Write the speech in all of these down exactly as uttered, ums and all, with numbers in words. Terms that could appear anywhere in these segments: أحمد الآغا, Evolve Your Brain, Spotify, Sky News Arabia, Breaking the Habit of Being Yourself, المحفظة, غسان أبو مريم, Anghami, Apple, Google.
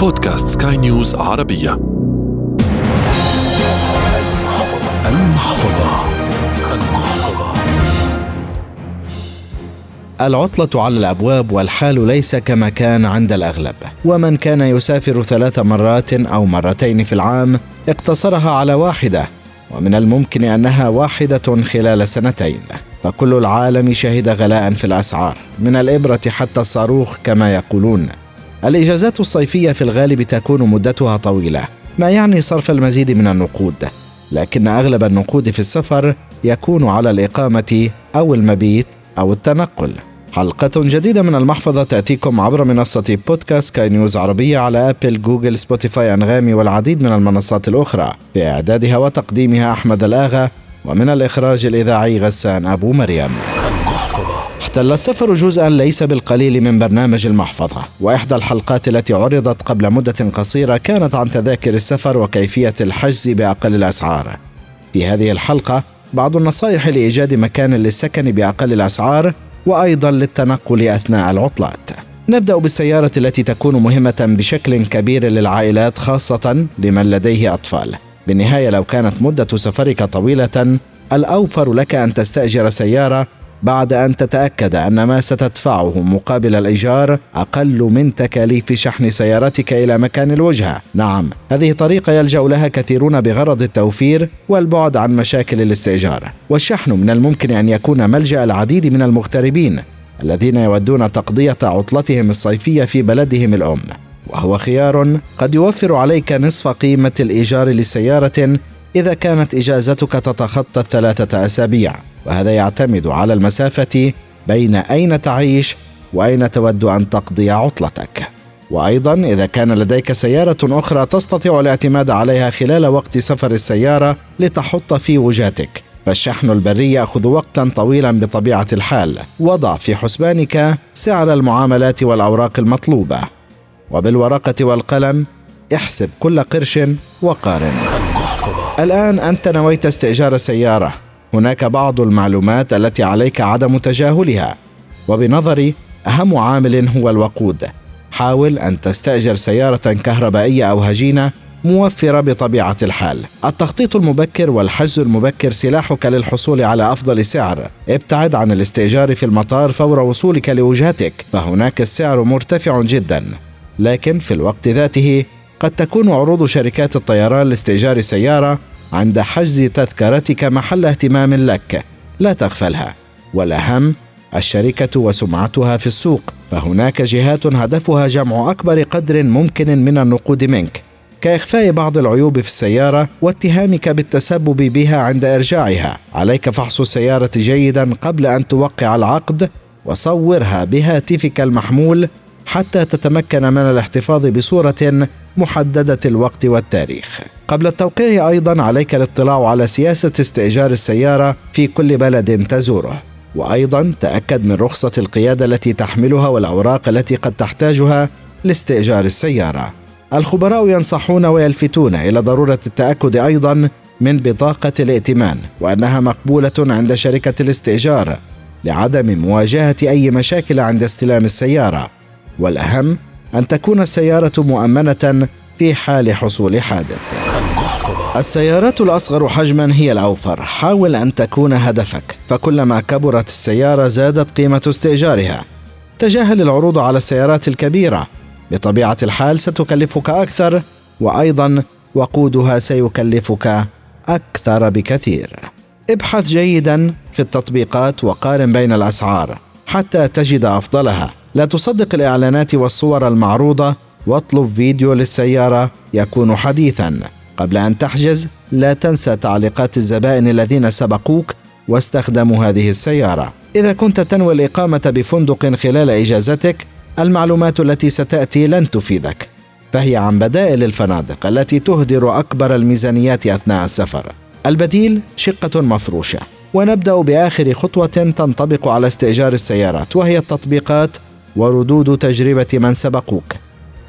بودكاست سكاي نيوز عربية. المحفظة. المحفظة. العطلة على الأبواب والحال ليس كما كان عند الأغلب، ومن كان يسافر ثلاث مرات أو مرتين في العام اقتصرها على واحدة، ومن الممكن أنها واحدة خلال سنتين، فكل العالم شهد غلاء في الأسعار من الإبرة حتى الصاروخ كما يقولون. الإجازات الصيفية في الغالب تكون مدتها طويلة، ما يعني صرف المزيد من النقود، لكن أغلب النقود في السفر يكون على الإقامة أو المبيت أو التنقل. حلقة جديدة من المحفظة تأتيكم عبر منصة بودكاست سكاي نيوز عربية على أبل، جوجل، سبوتيفاي، أنغامي والعديد من المنصات الأخرى، في إعدادها وتقديمها أحمد الآغا، ومن الإخراج الإذاعي غسان أبو مريم. احتل السفر جزءا ليس بالقليل من برنامج المحفظة، وإحدى الحلقات التي عرضت قبل مدة قصيرة كانت عن تذاكر السفر وكيفية الحجز بأقل الأسعار. في هذه الحلقة بعض النصائح لإيجاد مكان للسكن بأقل الأسعار، وأيضا للتنقل أثناء العطلات. نبدأ بالسيارة التي تكون مهمة بشكل كبير للعائلات، خاصة لمن لديه أطفال. بالنهاية لو كانت مدة سفرك طويلة، الأوفر لك أن تستأجر سيارة بعد أن تتأكد أن ما ستدفعه مقابل الإيجار أقل من تكاليف شحن سيارتك إلى مكان الوجهة. نعم، هذه طريقة يلجأ لها كثيرون بغرض التوفير والبعد عن مشاكل الاستئجار، والشحن من الممكن أن يكون ملجأ العديد من المغتربين الذين يودون تقضية عطلتهم الصيفية في بلدهم الأم، وهو خيار قد يوفر عليك نصف قيمة الإيجار لسيارة إذا كانت إجازتك تتخطى الثلاثة أسابيع. وهذا يعتمد على المسافة بين أين تعيش وأين تود أن تقضي عطلتك. وأيضا إذا كان لديك سيارة أخرى تستطيع الاعتماد عليها خلال وقت سفر السيارة لتحط في وجهتك، فالشحن البري يأخذ وقتا طويلا بطبيعة الحال. وضع في حسبانك سعر المعاملات والأوراق المطلوبة، وبالورقة والقلم احسب كل قرش وقارن. الآن أنت نويت استئجار سيارة، هناك بعض المعلومات التي عليك عدم تجاهلها، وبنظري أهم عامل هو الوقود. حاول أن تستأجر سيارة كهربائية أو هجينة موفرة بطبيعة الحال. التخطيط المبكر والحجز المبكر سلاحك للحصول على أفضل سعر. ابتعد عن الاستئجار في المطار فور وصولك لوجهتك، فهناك السعر مرتفع جدا، لكن في الوقت ذاته قد تكون عروض شركات الطيران لاستئجار سيارة عند حجز تذكرتك محل اهتمام لك، لا تغفلها. والأهم الشركة وسمعتها في السوق، فهناك جهات هدفها جمع أكبر قدر ممكن من النقود منك، كإخفاء بعض العيوب في السيارة واتهامك بالتسبب بها عند إرجاعها. عليك فحص السيارة جيدا قبل أن توقع العقد، وصورها بهاتفك المحمول حتى تتمكن من الاحتفاظ بصورة محددة الوقت والتاريخ. قبل التوقيع أيضا عليك الاطلاع على سياسة استئجار السيارة في كل بلد تزوره، وأيضا تأكد من رخصة القيادة التي تحملها والأوراق التي قد تحتاجها لاستئجار السيارة. الخبراء ينصحون ويلفتون إلى ضرورة التأكد أيضا من بطاقة الائتمان، وأنها مقبولة عند شركة الاستئجار، لعدم مواجهة أي مشاكل عند استلام السيارة. والأهم أن تكون السيارة مؤمنة في حال حصول حادث. السيارات الأصغر حجما هي الأوفر، حاول أن تكون هدفك، فكلما كبرت السيارة زادت قيمة استئجارها. تجاهل العروض على السيارات الكبيرة، بطبيعة الحال ستكلفك أكثر، وأيضا وقودها سيكلفك أكثر بكثير. ابحث جيدا في التطبيقات وقارن بين الأسعار حتى تجد أفضلها. لا تصدق الإعلانات والصور المعروضة، واطلب فيديو للسيارة يكون حديثا. قبل أن تحجز لا تنسى تعليقات الزبائن الذين سبقوك واستخدموا هذه السيارة. إذا كنت تنوي الإقامة بفندق خلال إجازتك، المعلومات التي ستأتي لن تفيدك، فهي عن بدائل الفنادق التي تهدر أكبر الميزانيات أثناء السفر. البديل شقة مفروشة. ونبدأ بآخر خطوة تنطبق على استئجار السيارات، وهي التطبيقات وردود تجربة من سبقوك.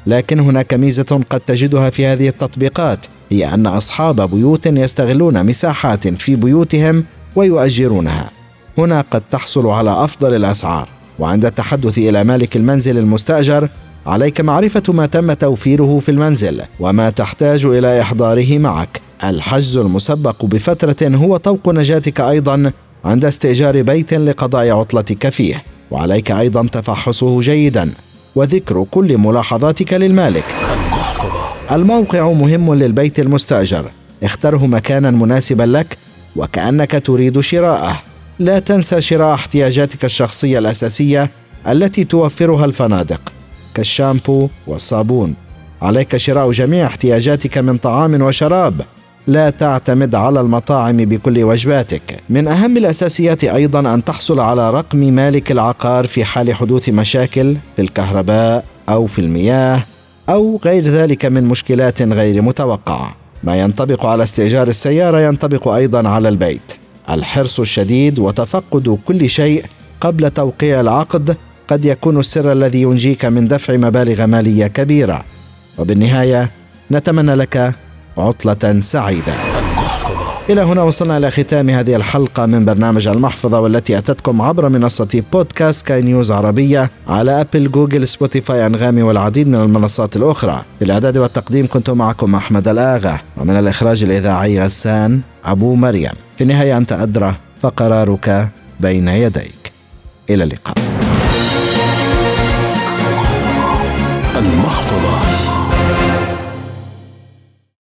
لكن هناك ميزة قد تجدها في هذه التطبيقات، هي أن أصحاب بيوت يستغلون مساحات في بيوتهم ويؤجرونها. هنا قد تحصل على أفضل الأسعار، وعند التحدث إلى مالك المنزل المستأجر عليك معرفة ما تم توفيره في المنزل وما تحتاج إلى إحضاره معك. الحجز المسبق بفترة هو طوق نجاتك أيضا عند استئجار بيت لقضاء عطلتك فيه، وعليك أيضا تفحصه جيدا وذكر كل ملاحظاتك للمالك. الموقع مهم للبيت المستأجر، اختره مكانا مناسبا لك وكأنك تريد شراءه. لا تنسى شراء احتياجاتك الشخصية الأساسية التي توفرها الفنادق كالشامبو والصابون. عليك شراء جميع احتياجاتك من طعام وشراب، لا تعتمد على المطاعم بكل وجباتك. من أهم الأساسيات أيضا أن تحصل على رقم مالك العقار في حال حدوث مشاكل في الكهرباء أو في المياه أو غير ذلك من مشكلات غير متوقعة. ما ينطبق على استئجار السيارة ينطبق أيضا على البيت. الحرص الشديد وتفقد كل شيء قبل توقيع العقد قد يكون السر الذي ينجيك من دفع مبالغ مالية كبيرة. وبالنهاية نتمنى لك عطلة سعيدة. إلى هنا وصلنا إلى ختام هذه الحلقة من برنامج المحفظة، والتي أتتكم عبر منصة بودكاست سكاي نيوز عربية على أبل، جوجل، سبوتيفاي، أنغامي والعديد من المنصات الأخرى. في الإعداد والتقديم كنت معكم أحمد الآغا، ومن الإخراج الإذاعي غسان أبو مريم. في النهاية أنت أدرى فقرارك بين يديك. إلى اللقاء. المحفظة.